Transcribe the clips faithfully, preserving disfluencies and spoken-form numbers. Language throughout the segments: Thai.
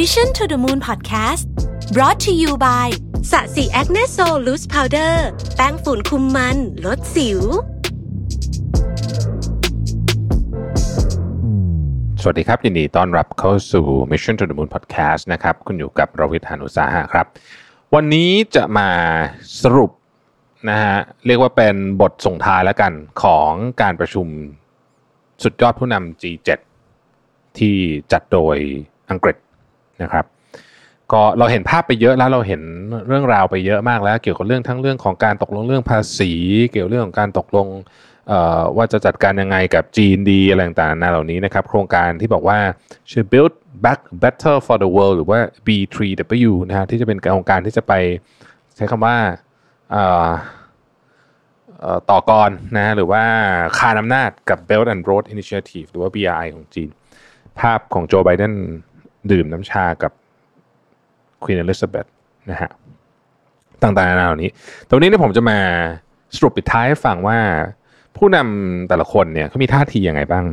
Mission to the Moon Podcast brought to you by Sasi Acne Loose Powder แป้งฝุ่นคุมมันลดสิวสวัสดีครับยินดีต้อนรับเข้าสู่ Mission to the Moon Podcast นะครับคุณอยู่กับรวิทย์ หาญอุตสาหะครับวันนี้จะมาสรุปนะฮะเรียกว่าเป็นบทส่งท้ายแล้วกันของการประชุมสุดยอดผู้นำ จี เจ็ด ที่จัดโดยอังกฤษนะครับก็เราเห็นภาพไปเยอะแล้วเราเห็นเรื่องราวไปเยอะมากแล้วเกี่ยวกับเรื่องทั้งเรื่องของการตกลงเรื่องภาษีเกี่ยวเรื่องของการตกลงว่าจะจัดการยังไงกับจีนดีอะไรต่างๆนานาเหล่านี้นะครับโครงการที่บอกว่าชื่อ Build Back Better For The World หรือว่า บี ทรี ดับเบิลยู นะฮะที่จะเป็นโครงการที่จะไปใช้คำว่าต่อกรนะหรือว่าคานอำนาจกับ Belt and Road Initiative หรือว่า บี อาร์ ไอ ของจีนภาพของโจไบเดนดื่มน้ำชากับควีนอลิซาเบธนะฮะต่างๆนานาเหล่านี้ตรงนี้เนี่ยผมจะมาสรุปปิดท้ายให้ฟังว่าผู้นำแต่ละคนเนี่ยเขามีท่าทียังไงบ้าง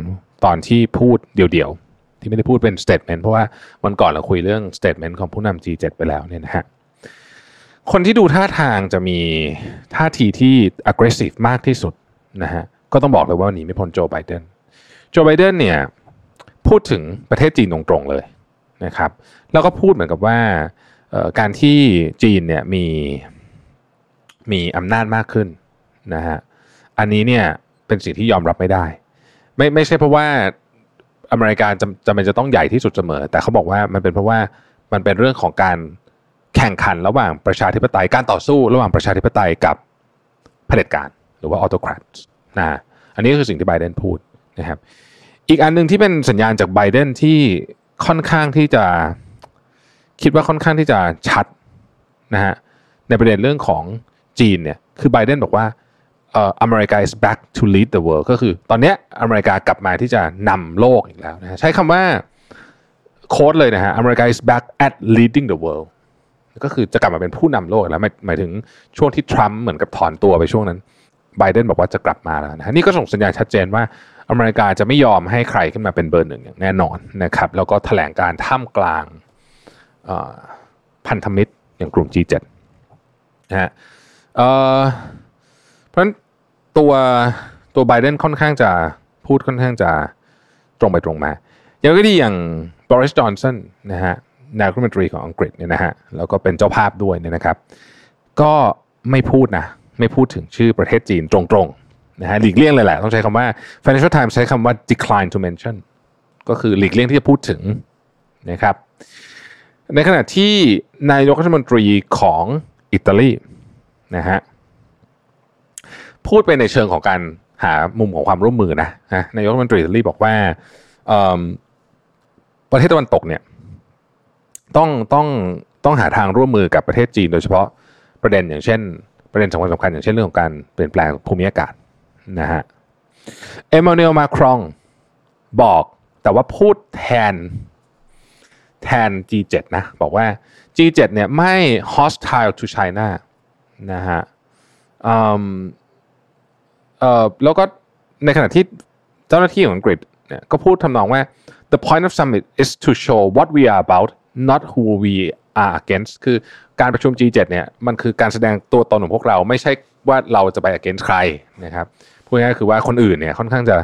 ตอนที่พูดเดี่ยวๆที่ไม่ได้พูดเป็น statement เพราะว่าวันก่อนเราคุยเรื่อง statement ของผู้นำ จี เจ็ด ไปแล้วเนี่ยนะฮะคนที่ดูท่าทางจะมีท่าทีที่ aggressive มากที่สุดนะฮะก็ต้องบอกเลยว่าหนีไม่พ้นโจไบเดนโจไบเดนเนี่ยพูดถึงประเทศจีนตรงๆเลยนะครับแล้วก็พูดเหมือนกับว่าการที่จีนเนี่ยมีมีอำนาจมากขึ้นนะฮะอันนี้เนี่ยเป็นสิ่งที่ยอมรับไม่ได้ไม่ไม่ใช่เพราะว่าอเมริกาจำจำเป็นจะต้องใหญ่ที่สุดเสมอแต่เขาบอกว่ามันเป็นเพราะว่ามันเป็นเรื่องของการแข่งขันระหว่างประชาธิปไตยการต่อสู้ระหว่างประชาธิปไตยกับเผด็จการหรือว่าออโตแครตนะอันนี้คือสิ่งที่ไบเดนพูดนะครับอีกอันนึงที่เป็นสัญญาณจากไบเดนที่ค่อนข้างที่จะคิดว่าค่อนข้างที่จะชัดนะฮะในประเด็นเรื่องของจีนเนี่ยคือไบเดนบอกว่าเอ่อ America is back to lead the world ก็คือตอนเนี้ยอเมริกากลับมาที่จะนำโลกอีกแล้วนะใช้คำว่าโค้ดเลยนะฮะ America is back at leading the world ก็คือจะกลับมาเป็นผู้นำโลกแล้วหมายถึงช่วงที่ทรัมป์เหมือนกับถอนตัวไปช่วงนั้นไบเดนบอกว่าจะกลับมาแล้วนะนี่ก็ส่งสัญญาณชัดเจนว่าอเมริกาจะไม่ยอมให้ใครขึ้นมาเป็นเบอร์หนึ่งอย่างแน่นอนนะครับแล้วก็แถลงการท่ามกลางพันธมิตรอย่างกลุ่ม จี เจ็ด นะฮะเพราะฉะนั้นตัวตัวไบเดนค่อนข้างจะพูดค่อนข้างจะตรงไปตรงมาอย่างก็ดีอย่างบอริสจอนสันนะฮะนายกรัฐมนตรีของอังกฤษเนี่ยนะฮะแล้วก็เป็นเจ้าภาพด้วยเนี่ยนะครับก็ไม่พูดนะไม่พูดถึงชื่อประเทศจีนตรงๆนะฮะหลีกเลี่ยงเลยแหละต้องใช้คำว่า Financial Times ใช้คำว่า decline to mention ก็คือหลีกเลี่ยงที่จะพูดถึงนะครับในขณะที่นายกรัฐมนตรีของอิตาลีนะฮะพูดไปในเชิงของการหามุมของความร่วมมือนะนะนายกรัฐมนตรีอิตาลีบอกว่าประเทศตะวันตกเนี่ยต้องต้องต้องหาทางร่วมมือกับประเทศจีนโดยเฉพาะประเด็นอย่างเช่นประเด็นสำคัญสำคัญอย่างเช่นเรื่องของการเปลี่ยนแปลงภูมิอากาศนะฮะเอมมานูเอลมาครองบอกแต่ว่าพูดแทนแทน จี เจ็ด นะบอกว่า จี เจ็ด เนี่ยไม่ hostile to China นะฮะอืมเอ่อแล้วก็ในขณะที่เจ้าหน้าที่ของอังกฤษเนี่ยก็พูดทำนองว่า the point of summit is to show what we are about not who we are against คือการประชุม จี เจ็ด เนี่ยมันคือการแสดงตัวตนของพวกเราไม่ใช่ว่าเราจะไป against ใครนะครับพูดง่ายๆคือว่าคนอื่นเนี่ยค่อนข้างจะ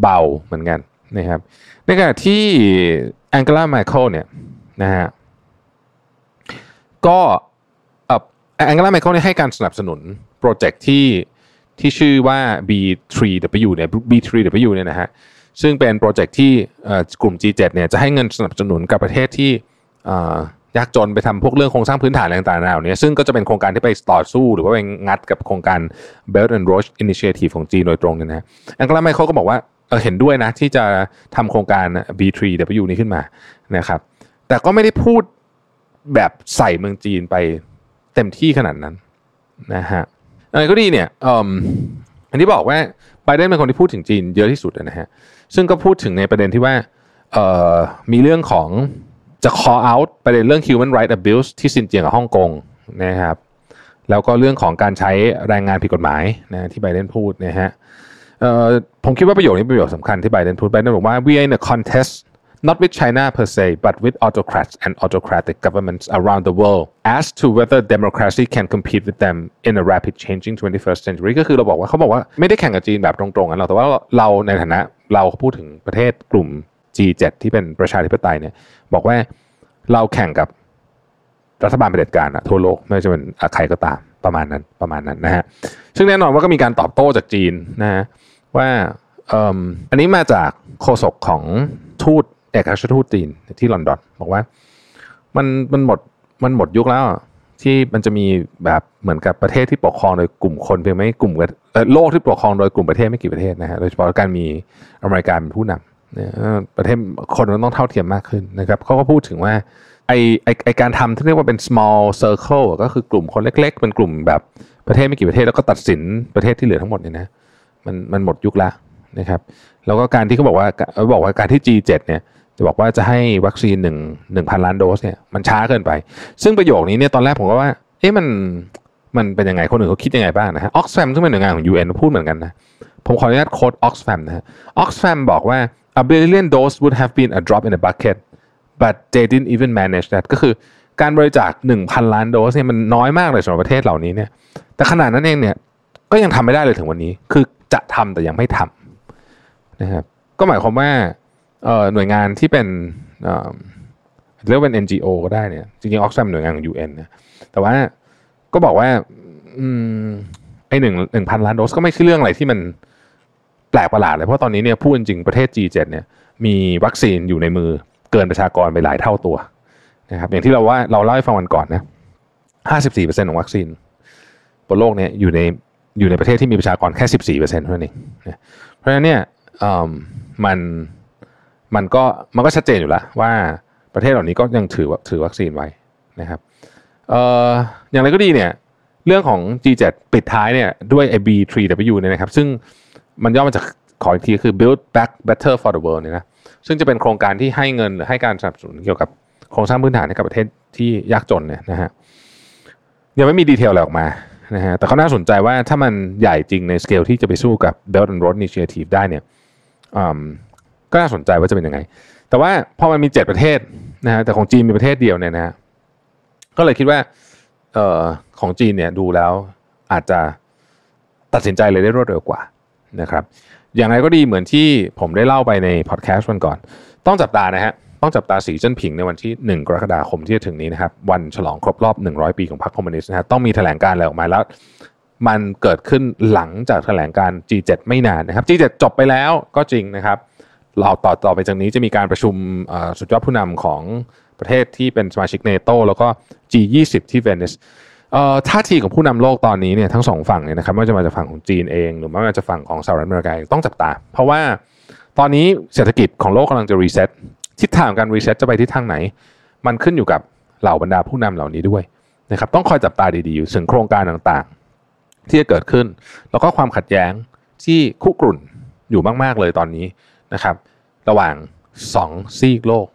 เบาเหมือนกันนะครับในขณะที่แองเกลาไมเคิลเนี่ยนะฮะก็เอ่อแองเกลาไมเคิลเนี่ยให้การสนับสนุนโปรเจกต์ที่ที่ชื่อว่า บี ทรี ดับเบิลยู เนี่ย บี ทรี ดับเบิลยู เนี่ยนะฮะซึ่งเป็นโปรเจกต์ที่กลุ่ม จี เจ็ด เนี่ยจะให้เงินสนับสนุนกับประเทศที่ยากจนไปทำพวกเรื่องโครงสร้างพื้นฐานต่างๆเหล่านี้ซึ่งก็จะเป็นโครงการที่ไปต่อสู้หรือว่าไปงัดกับโครงการ Belt and Road Initiative ของจีนโดยตรงเนี่ยนะฮะแองเกลาไมเคิลก็บอกว่าเออเห็นด้วยนะที่จะทำโครงการ บี ทรี ดับเบิลยู นี้ขึ้นมานะครับแต่ก็ไม่ได้พูดแบบใส่เมืองจีนไปเต็มที่ขนาดนั้นนะฮะอะไรก็ดีเนี่ยอันที่บอกว่าไบเดนเป็นคนที่พูดถึงจีนเยอะที่สุดนะฮะซึ่งก็พูดถึงในประเด็นที่ว่ามีเรื่องของจะ call out ประเด็นเรื่อง human rights abuse ที่ซินเจียงกับฮ่องกงนะครับแล้วก็เรื่องของการใช้แรงงานผิดกฎหมายนะที่ไบเดนพูดนะฮะผมคิดว่าประโยคนี้เป็นประโยคสำคัญที่ไบเดนพูดไบเดนบอกว่า we are in a contest not with China per se, but with autocrats and autocratic governments around the world as to whether democracy can compete with them in a rapid changing 21st century ก็คือเราบอกว่าเขาบอกว่าไม่ได้แข่งกับจีนแบบตรงๆกันหรอกแต่ว่าเราในฐานะเราพูดถึงประเทศกลุ่ม จี เจ็ด ที่เป็นประชาธิปไตยเนี่ยบอกว่าเราแข่งกับรัฐบาลเผด็จการอะทั่วโลกไม่ว่าจะเป็นใครก็ตามประมาณนั้นประมาณนั้นนะฮะซึ่งแน่นอนว่าก็มีการตอบโต้จากจีนนะฮะว่าอันนี้มาจากโฆษกของทูตเอกอัครทูตจีนที่ลอนดอนบอกว่ามันมันหมดมันหมดยุคแล้วที่มันจะมีแบบเหมือนกับประเทศที่ปกครองโดยกลุ่มคนเพียงไม่กลุ่มโลกที่ปกครองโดยกลุ่มประเทศไม่กี่ประเทศนะฮะโดยเฉพาะการมีอเมริกาเป็นผู้นำประเทศคนมันต้องเท่าเทียมมากขึ้นนะครับเขาก็พูดถึงว่าไอไอไอการทำที่เรียกว่าเป็น small circle ก็คือกลุ่มคนเล็กๆเป็นกลุ่มแบบประเทศไม่กี่ประเทศแล้วก็ตัดสินประเทศที่เหลือทั้งหมดเนี่ยนะมันมันหมดยุคละนะครับแล้วก็การที่เขาบอกว่าบอกว่าการที่ จี เจ็ด เนี่ยจะบอกว่าจะให้วัคซีนหนึ่ง หนึ่งพัน ล้านโดสเนี่ยมันช้าเกินไปซึ่งประโยคนี้เนี่ยตอนแรกผมก็ว่าเอ๊ะมันมันเป็นยังไงคนอื่นเขาคิดยังไงบ้างนะฮะ Oxfam ซึ่งเป็นหน่วยงานของ ยู เอ็น พูดเหมือนกันนะผมขออนุญาตโค้ด Oxfam นะฮะ Oxfam บอกว่า a billion dose would have been a drop in the bucket but they didn't even manage that ก็คือการบริจาค หนึ่งพัน ล้านโดสเนี่ยมันน้อยมากเลยสำหรับประเทศเหล่านี้เนี่ยแต่ขนาดนั้นเองเนี่ยก็ยังทำไม่ได้เลยถึงวันนี้คือจะทำแต่ยังไม่ทำนะครับก็หมายความว่าหน่วยงานที่เป็นเรียกว่าเป็น เอ็น จี โอ ก็ได้เนี่ยจริงๆ Oxfam หน่วยงานของ ยู เอ็น นะแต่ว่าก็บอกว่าอืมไอ้1 1,000 ล้านโดสก็ไม่ใช่เรื่องอะไรที่มันแปลกประหลาดเลยเพราะตอนนี้เนี่ยพูดจริงประเทศ จี เจ็ด เนี่ยมีวัคซีนอยู่ในมือเกินประชากรไปหลายเท่าตัวนะครับอย่างที่เราว่าเราเล่าให้ฟังวันก่อนนะ ห้าสิบสี่เปอร์เซ็นต์ ของวัคซีนบนโลกเนี่ยอยู่ในอยู่ในประเทศที่มีประชากรแค่ สิบสี่เปอร์เซ็นต์ เท่านั้นเองนะเพราะฉะนั้นเนี่ยมันมันก็มันก็ชัดเจนอยู่แล้วว่าประเทศเหล่านี้ก็ยังถือว่าถือวัคซีนไว้นะครับเอ่ออย่างไรก็ดีเนี่ยเรื่องของ จี เจ็ด ปิดท้ายเนี่ยด้วย บี ทรี ดับเบิลยู เนี่ยนะครับซึ่งมันย่อมาจากขออีกทีคือ Build Back Better For The World เนี่ยนะซึ่งจะเป็นโครงการที่ให้เงินหรือให้การสนับสนุนเกี่ยวกับโครงสร้างพื้นฐานให้กับประเทศที่ยากจนเนี่ยนะฮะยังไม่มีดีเทลอะไรออกมานะฮะแต่ก็น่าสนใจว่าถ้ามันใหญ่จริงในสเกลที่จะไปสู้กับ Belt and Road Initiative ได้เนี่ยก็น่าสนใจว่าจะเป็นยังไงแต่ว่าพอมันมีเจ็ดประเทศนะฮะแต่ของจีนมีประเทศเดียวเนี่ยนะฮะก็เลยคิดว่าเอ่อของจีนเนี่ยดูแล้วอาจจะตัดสินใจเลยได้รวดเร็วกว่านะครับอย่างไรก็ดีเหมือนที่ผมได้เล่าไปในพอดแคสต์วันก่อนต้องจับตานะฮะต้องจับตาสีจิ้นผิงในวันที่หนึ่งกรกฎาคมที่จะถึงนี้นะครับวันฉลองครบรอบหนึ่งร้อยปีของพรรคคอมมิวนิสต์นะฮะต้องมีแถลงการณ์อะไรออกมาแล้วมันเกิดขึ้นหลังจากแถลงการ จี เจ็ด ไม่นานนะครับ จี เจ็ด จบไปแล้วก็จริงนะครับเราต่อต่อไปจากนี้จะมีการประชุมสุดยอดผู้นำของประเทศที่เป็นสมาชิก NATO แล้วก็ จี ยี่สิบ ที่เวนิสท่าทีของผู้นำโลกตอนนี้เนี่ยทั้งสองฝั่งเนี่ยนะครับไม่ว่าจะมาจากฝั่งของจีนเองหรือไม่ว่าจะฝั่งของสหรัฐอเมริกาต้องจับตาเพราะว่าตอนนี้เศรษฐกิจของโลกกำลังจะรีเซ็ตทิศทางการรีเซ็ตจะไปทิศทางไหนมันขึ้นอยู่กับเหล่าบรรดาผู้นำเหล่านี้ด้วยนะครับต้องคอยจับตาดีๆถึงโครงการต่างที่จะเกิดขึ้นแล้วก็ความขัดแย้งที่คุกรุ่นอยู่มากๆเลยตอนนี้นะครับระหว่างสองซีกโลก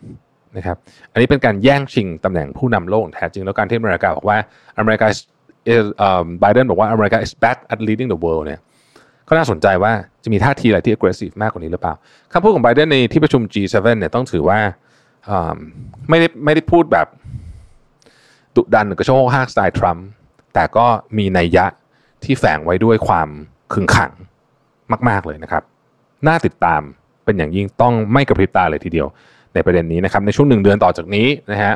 นะครับอันนี้เป็นการแย่งชิงตำแหน่งผู้นำโลกแท้จริงแล้วการที่อเมริกาบอกว่าอเมริกาเอ่อไบเดนบอกว่าอเมริกา is back at leading the world เนี่ยก็น่าสนใจว่าจะมีท่าทีอะไรที่ aggressive มากกว่านี้หรือเปล่าคำพูดของไบเดนในที่ประชุม จี เซเว่น เนี่ยต้องถือว่าเอ่อไม่ได้ไม่ได้พูดแบบดุดันกระโชกหากสไตล์ทรัมป์แต่ก็มีนัยยะที่แฝงไว้ด้วยความขึงขังมากๆเลยนะครับน่าติดตามเป็นอย่างยิ่งต้องไม่กระพริบตาเลยทีเดียวในประเด็นนี้นะครับในช่วงหนึ่งเดือนต่อจากนี้นะฮะ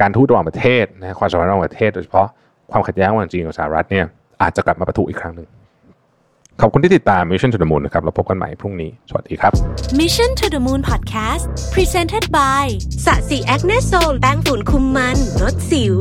การทูตระหว่างประเทศนะความสัมพันธ์ระหว่างประเทศโดยเฉพาะความขัดแย้งระหว่างจีนกับสหรัฐเนี่ยอาจจะกลับมาปะทุอีกครั้งหนึ่งขอบคุณที่ติดตาม Mission to the Moon นะครับเราพบกันใหม่พรุ่งนี้สวัสดีครับ Mission to the Moon Podcast Presented by สะสี Acne Loose แป้งฝุ่นคุมมันลดสิว